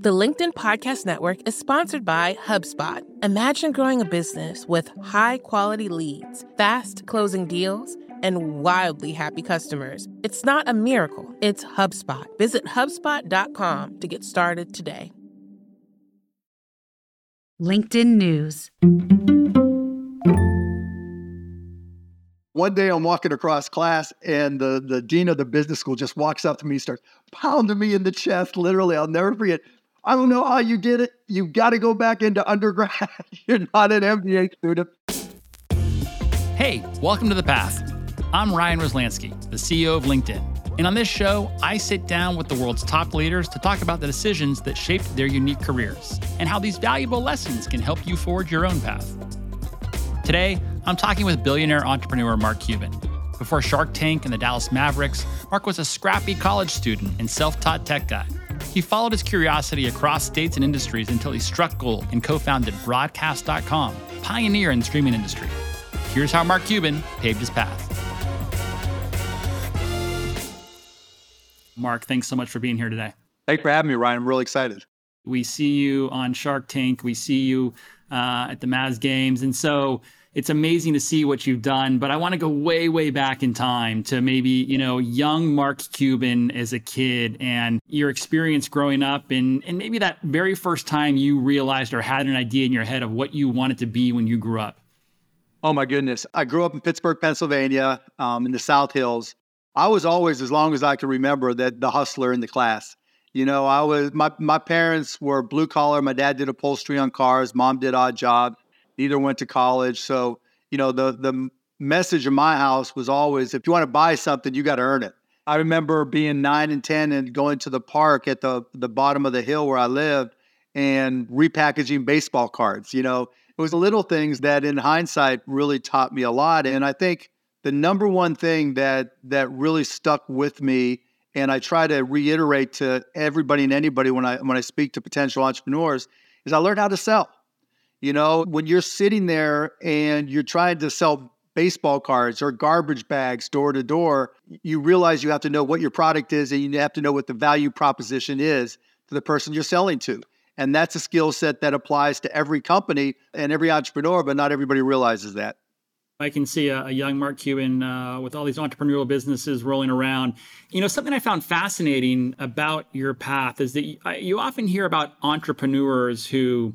The LinkedIn Podcast Network is sponsored by HubSpot. Imagine growing a business with high-quality leads, fast closing deals, and wildly happy customers. It's not a miracle. It's HubSpot. Visit HubSpot.com to get started today. LinkedIn News. One day I'm walking across class and the dean of the business school just walks up to me, starts pounding me in the chest. Literally, I'll never forget. I don't know how you did it. You've got to go back into undergrad. You're not an MBA student. Hey, welcome to The Path. I'm Ryan Roslansky, the CEO of LinkedIn. And on this show, I sit down with the world's top leaders to talk about the decisions that shaped their unique careers and how these valuable lessons can help you forge your own path. Today, I'm talking with billionaire entrepreneur Mark Cuban. Before Shark Tank and the Dallas Mavericks, Mark was a scrappy college student and self-taught tech guy. He followed his curiosity across states and industries until he struck gold and co-founded Broadcast.com, a pioneer in the streaming industry. Here's how Mark Cuban paved his path. Mark, thanks so much for being here today. Thanks for having me, Ryan. I'm really excited. We see you on Shark Tank. We see you at the Mavs games. And so it's amazing to see what you've done, but I want to go way, way back in time to maybe, young Mark Cuban as a kid and your experience growing up and maybe that very first time you realized or had an idea in your head of what you wanted to be when you grew up. Oh my goodness. I grew up in Pittsburgh, Pennsylvania, in the South Hills. I was always, as long as I can remember, that the hustler in the class. I was, my parents were blue collar. My dad did upholstery on cars. Mom did odd job. Neither went to college. So, the message in my house was always, if you want to buy something, you got to earn it. I remember being 9 and 10 and going to the park at the bottom of the hill where I lived and repackaging baseball cards. It was the little things that in hindsight really taught me a lot. And I think the number one thing that really stuck with me, and I try to reiterate to everybody and anybody when I speak to potential entrepreneurs, is I learned how to sell. When you're sitting there and you're trying to sell baseball cards or garbage bags door to door, you realize you have to know what your product is and you have to know what the value proposition is to the person you're selling to. And that's a skill set that applies to every company and every entrepreneur, but not everybody realizes that. I can see a young Mark Cuban with all these entrepreneurial businesses rolling around. Something I found fascinating about your path is that you often hear about entrepreneurs who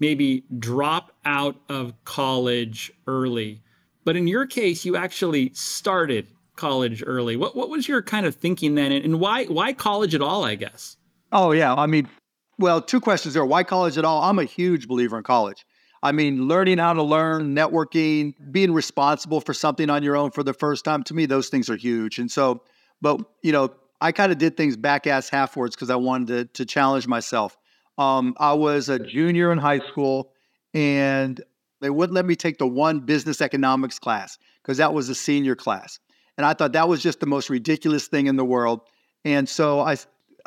maybe drop out of college early. But in your case, you actually started college early. What was your kind of thinking then? And why college at all, I guess? Oh, yeah. Well, two questions there. Why college at all? I'm a huge believer in college. Learning how to learn, networking, being responsible for something on your own for the first time, to me, those things are huge. And so, but, I kind of did things back-ass halfwards because I wanted to challenge myself. I was a junior in high school, and they wouldn't let me take the one business economics class because that was a senior class. And I thought that was just the most ridiculous thing in the world. And so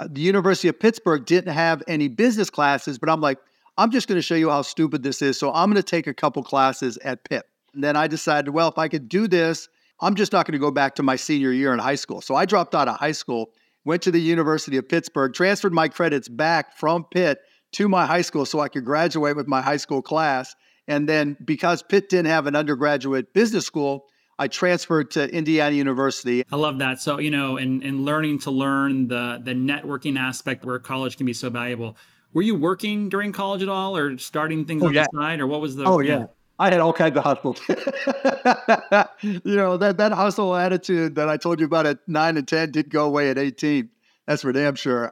the University of Pittsburgh didn't have any business classes, but I'm like, I'm just going to show you how stupid this is. So I'm going to take a couple classes at Pitt. And then I decided, well, if I could do this, I'm just not going to go back to my senior year in high school. So I dropped out of high school, went to the University of Pittsburgh, transferred my credits back from Pitt to my high school so I could graduate with my high school class. And then because Pitt didn't have an undergraduate business school, I transferred to Indiana University. I love that. So, and learning to learn the networking aspect where college can be so valuable. Were you working during college at all or starting things on the side or what was the... Oh, yeah. I had all kinds of hustles. That hustle attitude that I told you about at 9 and 10 did go away at 18. That's for damn sure.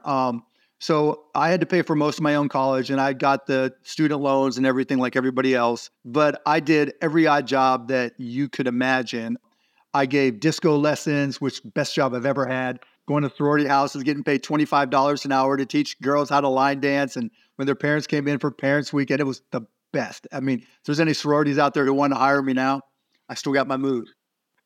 So I had to pay for most of my own college and I got the student loans and everything like everybody else. But I did every odd job that you could imagine. I gave disco lessons, which best job I've ever had. Going to sorority houses, getting paid $25 an hour to teach girls how to line dance. And when their parents came in for Parents Weekend, it was the best. If there's any sororities out there who want to hire me now, I still got my mood.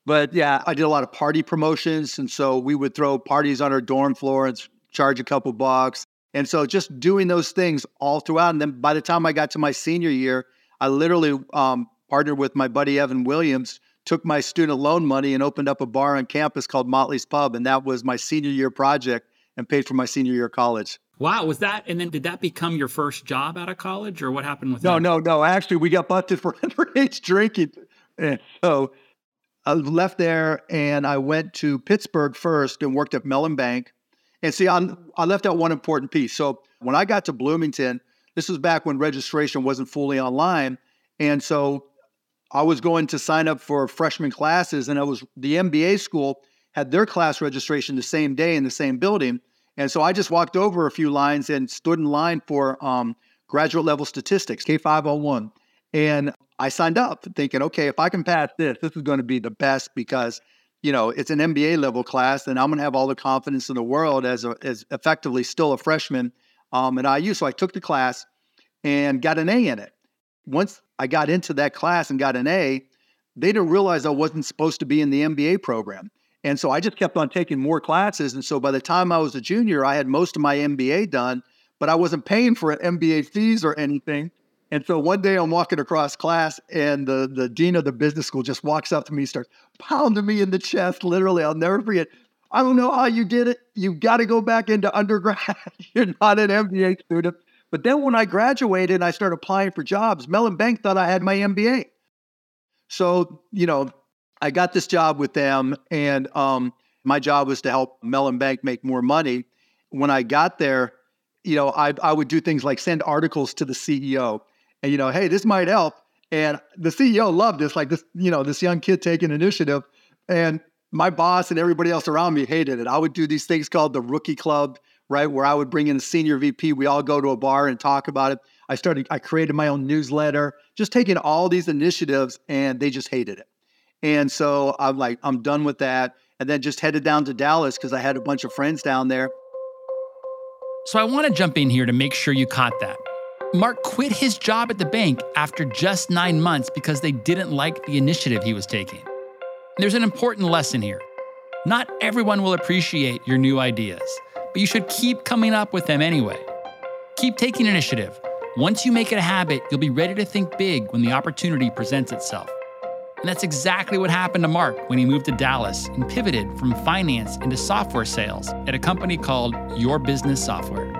But yeah, I did a lot of party promotions. And so we would throw parties on our dorm floor and charge a couple bucks. And so just doing those things all throughout. And then by the time I got to my senior year, I literally partnered with my buddy, Evan Williams, took my student loan money and opened up a bar on campus called Motley's Pub. And that was my senior year project and paid for my senior year of college. Wow, was that, and then did that become your first job out of college, or what happened with that? No. Actually, we got busted for underage drinking. And so I left there and I went to Pittsburgh first and worked at Mellon Bank. And see, I left out one important piece. So when I got to Bloomington, this was back when registration wasn't fully online. And so I was going to sign up for freshman classes, and the MBA school had their class registration the same day in the same building. And so I just walked over a few lines and stood in line for graduate level statistics, K501. And I signed up thinking, okay, if I can pass this, this is going to be the best because, you know, it's an MBA level class and I'm going to have all the confidence in the world as effectively still a freshman at IU. So I took the class and got an A in it. Once I got into that class and got an A, they didn't realize I wasn't supposed to be in the MBA program. And so I just kept on taking more classes. And so by the time I was a junior, I had most of my MBA done, but I wasn't paying for MBA fees or anything. And so one day I'm walking across class and the dean of the business school just walks up to me, starts pounding me in the chest. Literally, I'll never forget. I don't know how you did it. You've got to go back into undergrad. You're not an MBA student. But then when I graduated and I started applying for jobs, Mellon Bank thought I had my MBA. So, you know, I got this job with them, and my job was to help Mellon Bank make more money. When I got there, you know, I would do things like send articles to the CEO and, you know, hey, this might help. And the CEO loved this, like this, you know, this young kid taking initiative. And my boss and everybody else around me hated it. I would do these things called the Rookie Club, right, where I would bring in a senior VP. We all go to a bar and talk about it. I created my own newsletter, just taking all these initiatives, and they just hated it. And so I'm like, I'm done with that. And then just headed down to Dallas because I had a bunch of friends down there. So I want to jump in here to make sure you caught that. Mark quit his job at the bank after just 9 months because they didn't like the initiative he was taking. And there's an important lesson here. Not everyone will appreciate your new ideas, but you should keep coming up with them anyway. Keep taking initiative. Once you make it a habit, you'll be ready to think big when the opportunity presents itself. And that's exactly what happened to Mark when he moved to Dallas and pivoted from finance into software sales at a company called Your Business Software.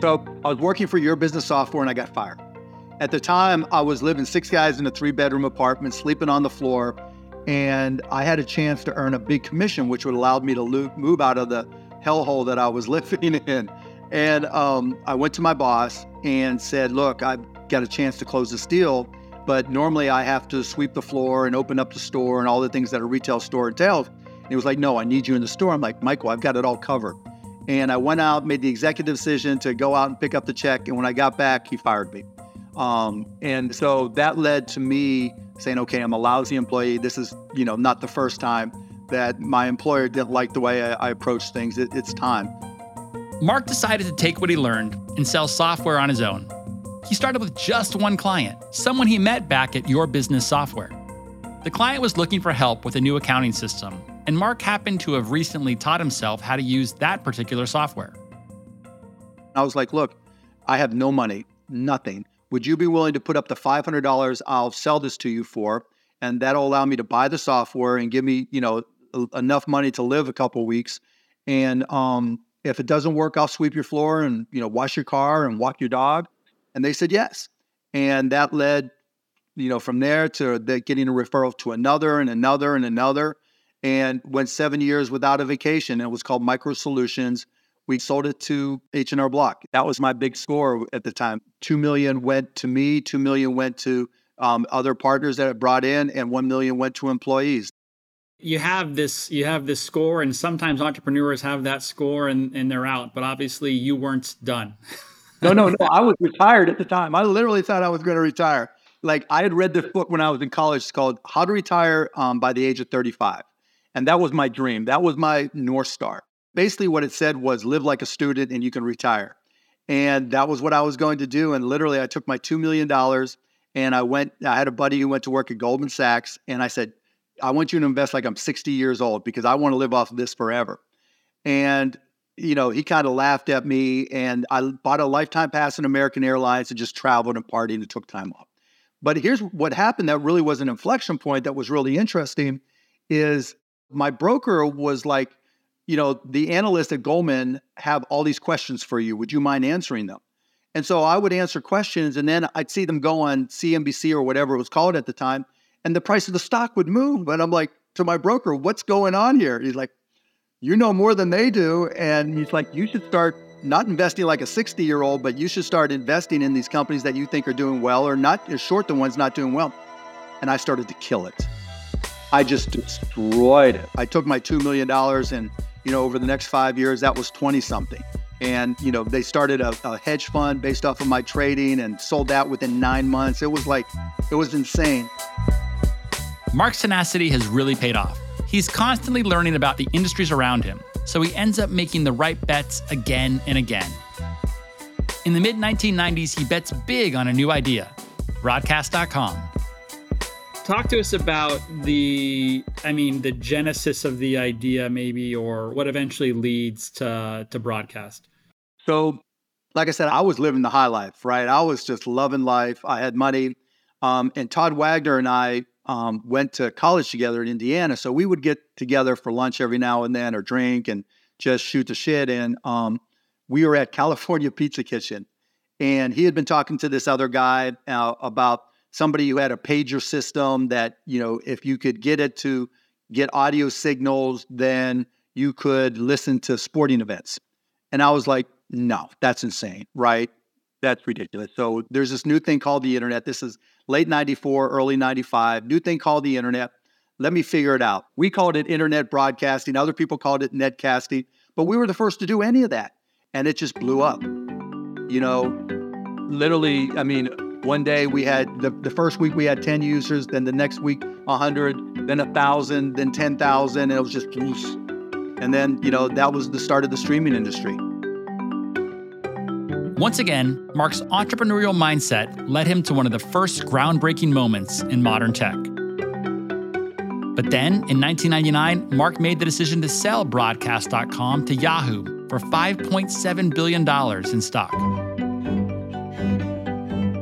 So I was working for Your Business Software and I got fired. At the time, I was living six guys in a 3-bedroom apartment, sleeping on the floor, and I had a chance to earn a big commission, which would allow me to move out of the hellhole that I was living in. And I went to my boss and said, look, I've got a chance to close this deal. But normally I have to sweep the floor and open up the store and all the things that a retail store entails. And he was like, no, I need you in the store. I'm like, Michael, I've got it all covered. And I went out, made the executive decision to go out and pick up the check. And when I got back, he fired me. And so that led to me saying, okay, I'm a lousy employee. This is, you know, not the first time that my employer didn't like the way I approached things. It's time. Mark decided to take what he learned and sell software on his own. He started with just one client, someone he met back at Your Business Software. The client was looking for help with a new accounting system, and Mark happened to have recently taught himself how to use that particular software. I was like, look, I have no money, nothing. Would you be willing to put up the $500 I'll sell this to you for, and that'll allow me to buy the software and give me, you know, enough money to live a couple of weeks. And if it doesn't work, I'll sweep your floor and, you know, wash your car and walk your dog. And they said yes. And that led, you know, from there to getting a referral to another and another and another. And went 7 years without a vacation. It was called Micro Solutions. We sold it to H&R Block. That was my big score at the time. $2 million went to me. $2 million went to other partners that it brought in, and $1 million went to employees. You have this score, and sometimes entrepreneurs have that score and they're out. But obviously, you weren't done. No. I was retired at the time. I literally thought I was going to retire. Like, I had read this book when I was in college. It's called How to Retire by the Age of 35. And that was my dream. That was my North Star. Basically, what it said was live like a student and you can retire. And that was what I was going to do. And literally, I took my $2 million and I had a buddy who went to work at Goldman Sachs. And I said, I want you to invest like I'm 60 years old because I want to live off of this forever. And you know, he kind of laughed at me, and I bought a lifetime pass in American Airlines and just traveled and partied and took time off. But here's what happened that really was an inflection point that was really interesting is my broker was like, you know, the analysts at Goldman have all these questions for you. Would you mind answering them? And so I would answer questions, and then I'd see them go on CNBC or whatever it was called at the time, and the price of the stock would move. And I'm like, to my broker, what's going on here? He's like, you know more than they do. And he's like, you should start not investing like a 60-year-old, but you should start investing in these companies that you think are doing well or not, or short the ones not doing well. And I started to kill it. I just destroyed it. I took my $2 million and, you know, over the next 5 years, that was 20 something. And, you know, they started a hedge fund based off of my trading and sold that within 9 months. It was insane. Mark's tenacity has really paid off. He's constantly learning about the industries around him, so he ends up making the right bets again and again. In the mid-1990s, he bets big on a new idea, Broadcast.com. Talk to us about the genesis of the idea maybe, or what eventually leads to Broadcast. So, like I said, I was living the high life, right? I was just loving life. I had money. And Todd Wagner and I went to college together in Indiana. So we would get together for lunch every now and then or drink and just shoot the shit. And we were at California Pizza Kitchen. And he had been talking to this other guy about somebody who had a pager system that, you know, if you could get it to get audio signals, then you could listen to sporting events. And I was like, no, that's insane, right? That's ridiculous. So there's this new thing called the internet. This is late 94, early 95, new thing called the internet. Let me figure it out. We called it internet broadcasting. Other people called it netcasting, but we were the first to do any of that. And it just blew up, you know, literally, one day we had, the first week we had 10 users, then the next week, 100, then 1,000, then 10,000, and it was just, and then, you know, that was the start of the streaming industry. Once again, Mark's entrepreneurial mindset led him to one of the first groundbreaking moments in modern tech. But then, in 1999, Mark made the decision to sell Broadcast.com to Yahoo for $5.7 billion in stock.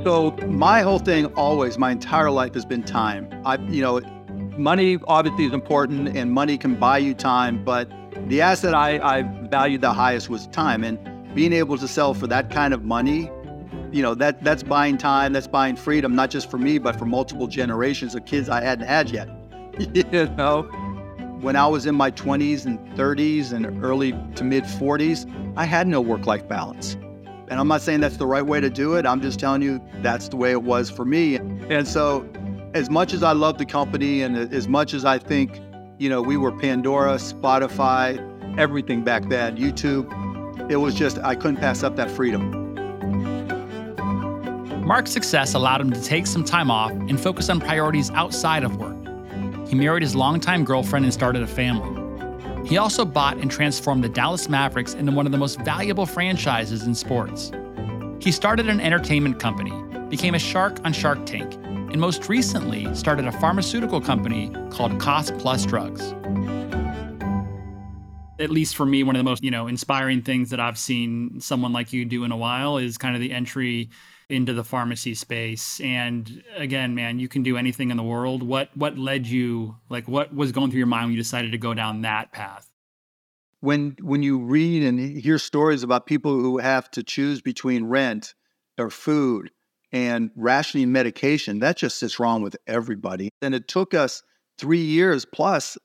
So my whole thing always, my entire life has been time. Money obviously is important and money can buy you time, but the asset I valued the highest was time, and being able to sell for that kind of money, you know, that's buying time, that's buying freedom, not just for me, but for multiple generations of kids I hadn't had yet. You know, when I was in my 20s and 30s and early to mid 40s, I had no work-life balance. And I'm not saying that's the right way to do it. I'm just telling you that's the way it was for me. And so as much as I love the company and as much as I think, you know, we were Pandora, Spotify, everything back then, YouTube, it was just, I couldn't pass up that freedom. Mark's success allowed him to take some time off and focus on priorities outside of work. He married his longtime girlfriend and started a family. He also bought and transformed the Dallas Mavericks into one of the most valuable franchises in sports. He started an entertainment company, became a shark on Shark Tank, and most recently started a pharmaceutical company called Cost Plus Drugs. At least for me, one of the most, inspiring things that I've seen someone like you do in a while is kind of the entry into the pharmacy space. And again, man, you can do anything in the world. What led you, what was going through your mind when you decided to go down that path? When you read and hear stories about people who have to choose between rent or food and rationing medication, that just sits wrong with everybody. And it took us 3 years plus,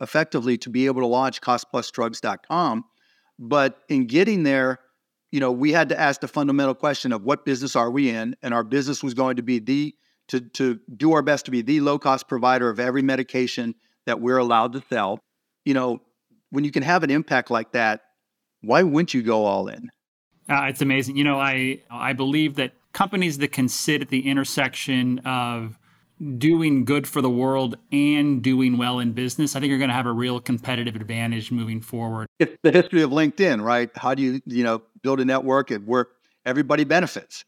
effectively, to be able to launch costplusdrugs.com. But in getting there, we had to ask the fundamental question of what business are we in? And our business was going to be to do our best to be the low-cost provider of every medication that we're allowed to sell. When you can have an impact like that, why wouldn't you go all in? It's amazing. I believe that companies that can sit at the intersection of doing good for the world and doing well in business, I think you're going to have a real competitive advantage moving forward. It's the history of LinkedIn, right? How do you, build a network and work? Everybody benefits,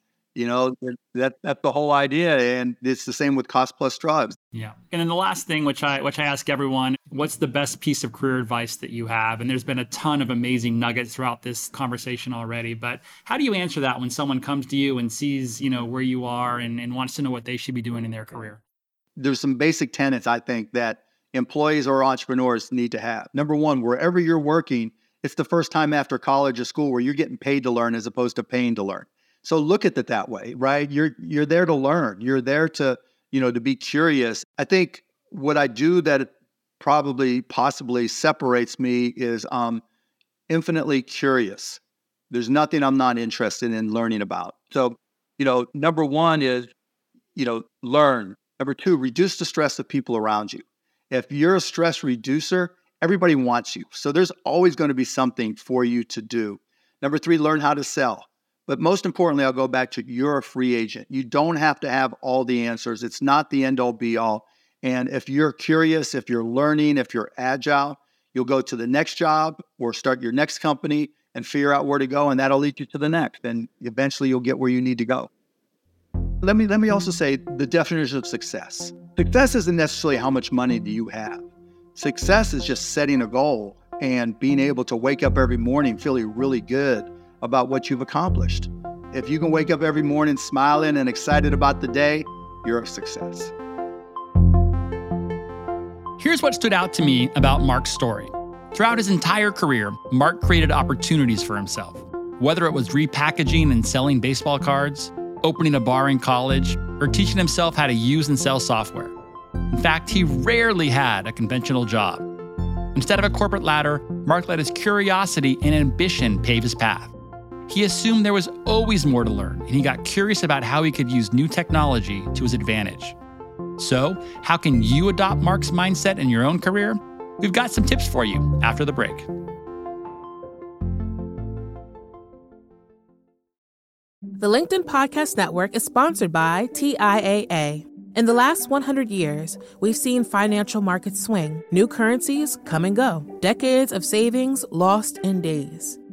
that's the whole idea. And it's the same with Cost Plus Drugs. Yeah. And then the last thing, which I ask everyone, what's the best piece of career advice that you have? And there's been a ton of amazing nuggets throughout this conversation already, but how do you answer that when someone comes to you and sees, where you are and wants to know what they should be doing in their career? There's some basic tenets, I think, that employees or entrepreneurs need to have. Number one, wherever you're working, it's the first time after college or school where you're getting paid to learn as opposed to paying to learn. So look at it that way, right? You're there to learn. You're there to, to be curious. I think what I do that probably possibly separates me is infinitely curious. There's nothing I'm not interested in learning about. So, number one is, learn. Number two, reduce the stress of people around you. If you're a stress reducer, everybody wants you. So there's always going to be something for you to do. Number three, learn how to sell. But most importantly, I'll go back to you're a free agent. You don't have to have all the answers. It's not the end all be all. And if you're curious, if you're learning, if you're agile, you'll go to the next job or start your next company and figure out where to go. And that'll lead you to the next. And eventually you'll get where you need to go. Let me also say the definition of success. Success isn't necessarily how much money do you have. Success is just setting a goal and being able to wake up every morning feeling really good about what you've accomplished. If you can wake up every morning smiling and excited about the day, you're a success. Here's what stood out to me about Mark's story. Throughout his entire career, Mark created opportunities for himself, whether it was repackaging and selling baseball cards, opening a bar in college, or teaching himself how to use and sell software. In fact, he rarely had a conventional job. Instead of a corporate ladder, Mark let his curiosity and ambition pave his path. He assumed there was always more to learn, and he got curious about how he could use new technology to his advantage. So, how can you adopt Mark's mindset in your own career? We've got some tips for you after the break. The LinkedIn Podcast Network is sponsored by TIAA. In the last 100 years, we've seen financial markets swing, new currencies come and go, decades of savings lost in days,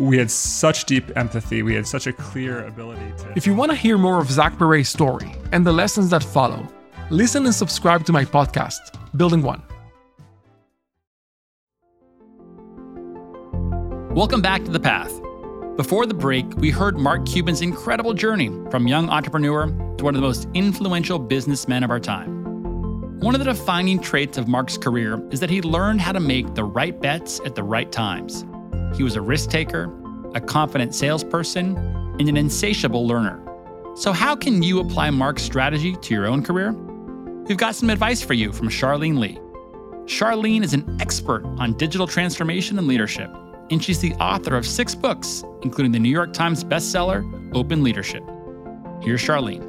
we had such deep empathy. We had such a clear ability to... If you want to hear more of Zach Perret's story and the lessons that follow, listen and subscribe to my podcast, Building One. Welcome back to The Path. Before the break, we heard Mark Cuban's incredible journey from young entrepreneur to one of the most influential businessmen of our time. One of the defining traits of Mark's career is that he learned how to make the right bets at the right times. He was a risk taker, a confident salesperson, and an insatiable learner. So how can you apply Mark's strategy to your own career? We've got some advice for you from Charlene Li. Charlene is an expert on digital transformation and leadership, and she's the author of 6 books, including the New York Times bestseller, Open Leadership. Here's Charlene.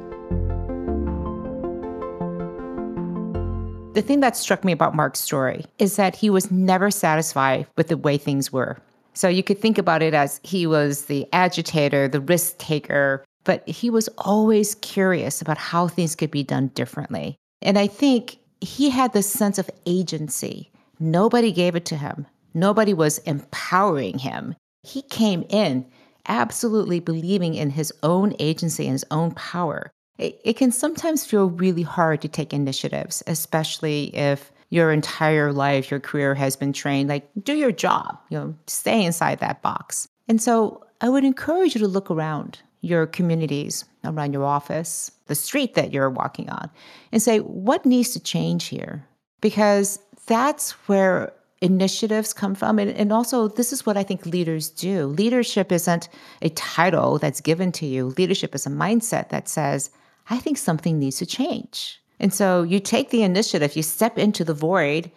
The thing that struck me about Mark's story is that he was never satisfied with the way things were. So you could think about it as he was the agitator, the risk taker, but he was always curious about how things could be done differently. And I think he had this sense of agency. Nobody gave it to him. Nobody was empowering him. He came in absolutely believing in his own agency and his own power. It can sometimes feel really hard to take initiatives, especially if your entire life, your career has been trained, like, do your job, stay inside that box. And so I would encourage you to look around your communities, around your office, the street that you're walking on, and say, what needs to change here? Because that's where initiatives come from. And also, this is what I think leaders do. Leadership isn't a title that's given to you. Leadership is a mindset that says, I think something needs to change. And so you take the initiative, you step into the void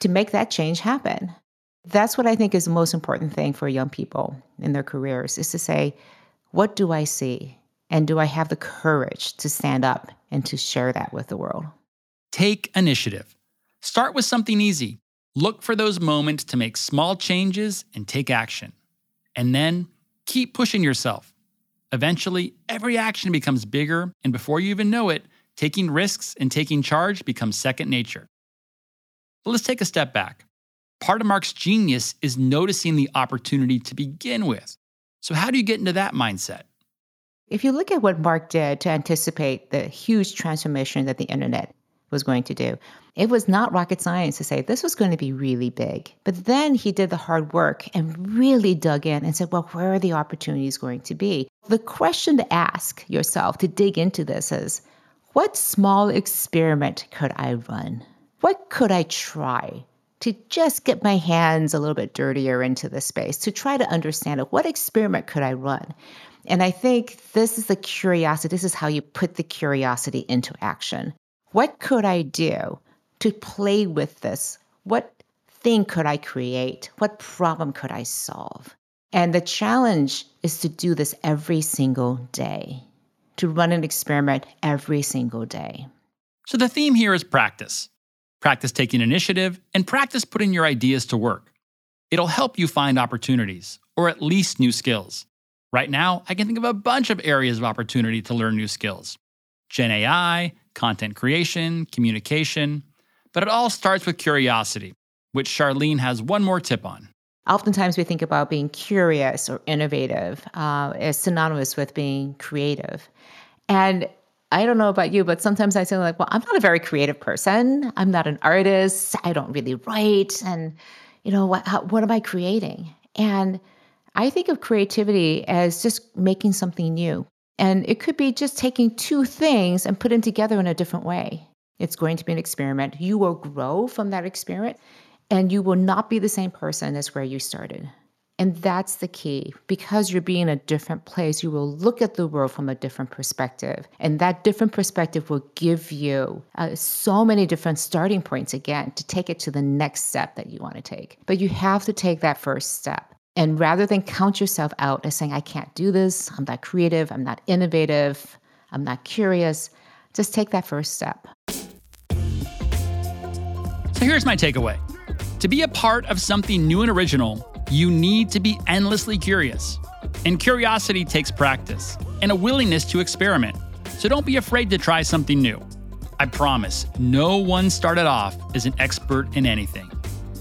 to make that change happen. That's what I think is the most important thing for young people in their careers, is to say, what do I see? And do I have the courage to stand up and to share that with the world? Take initiative. Start with something easy. Look for those moments to make small changes and take action. And then keep pushing yourself. Eventually, every action becomes bigger, and before you even know it, taking risks and taking charge becomes second nature. But let's take a step back. Part of Mark's genius is noticing the opportunity to begin with. So how do you get into that mindset? If you look at what Mark did to anticipate the huge transformation that the internet was going to do, it was not rocket science to say this was going to be really big. But then he did the hard work and really dug in and said, well, where are the opportunities going to be? The question to ask yourself to dig into this is, what small experiment could I run? What could I try to just get my hands a little bit dirtier into this space, to try to understand it? What experiment could I run? And I think this is the curiosity. This is how you put the curiosity into action. What could I do to play with this? What thing could I create? What problem could I solve? And the challenge is to do this every single day, to run an experiment every single day. So the theme here is practice. Practice taking initiative and practice putting your ideas to work. It'll help you find opportunities, or at least new skills. Right now, I can think of a bunch of areas of opportunity to learn new skills. Gen AI, content creation, communication. But it all starts with curiosity, which Charlene has one more tip on. Oftentimes we think about being curious or innovative as synonymous with being creative. And I don't know about you, but sometimes I feel like, well, I'm not a very creative person. I'm not an artist. I don't really write. And, you know, what am I creating? And I think of creativity as just making something new. And it could be just taking two things and putting them together in a different way. It's going to be an experiment. You will grow from that experiment, and you will not be the same person as where you started. And that's the key. Because you're being in a different place, you will look at the world from a different perspective. And that different perspective will give you so many different starting points, again, to take it to the next step that you want to take. But you have to take that first step. And rather than count yourself out as saying, I can't do this, I'm not creative, I'm not innovative, I'm not curious, just take that first step. So here's my takeaway. To be a part of something new and original, you need to be endlessly curious. And curiosity takes practice and a willingness to experiment. So don't be afraid to try something new. I promise, no one started off as an expert in anything.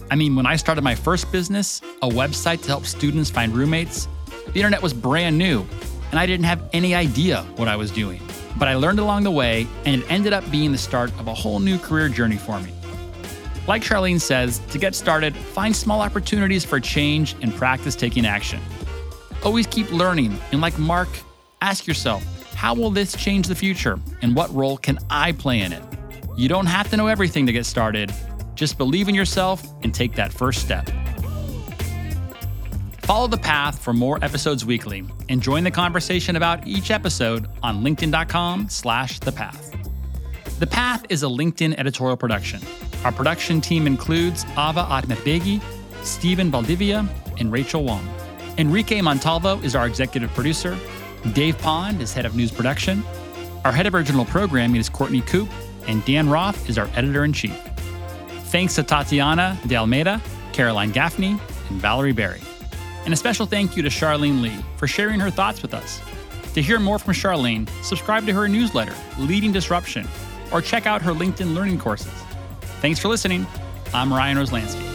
I mean, when I started my first business, a website to help students find roommates, the internet was brand new, and I didn't have any idea what I was doing. But I learned along the way, and it ended up being the start of a whole new career journey for me. Like Charlene says, to get started, find small opportunities for change and practice taking action. Always keep learning, and like Mark, ask yourself, how will this change the future, and what role can I play in it? You don't have to know everything to get started. Just believe in yourself and take that first step. Follow The Path for more episodes weekly, and join the conversation about each episode on linkedin.com/thepath. The Path is a LinkedIn editorial production. Our production team includes Ava Atmebegi, Stephen Valdivia, and Rachel Wong. Enrique Montalvo is our executive producer. Dave Pond is head of news production. Our head of original programming is Courtney Koop, and Dan Roth is our editor-in-chief. Thanks to Tatiana de Almeida, Caroline Gaffney, and Valerie Berry. And a special thank you to Charlene Li for sharing her thoughts with us. To hear more from Charlene, subscribe to her newsletter, Leading Disruption, or check out her LinkedIn learning courses. Thanks for listening. I'm Ryan Roslansky.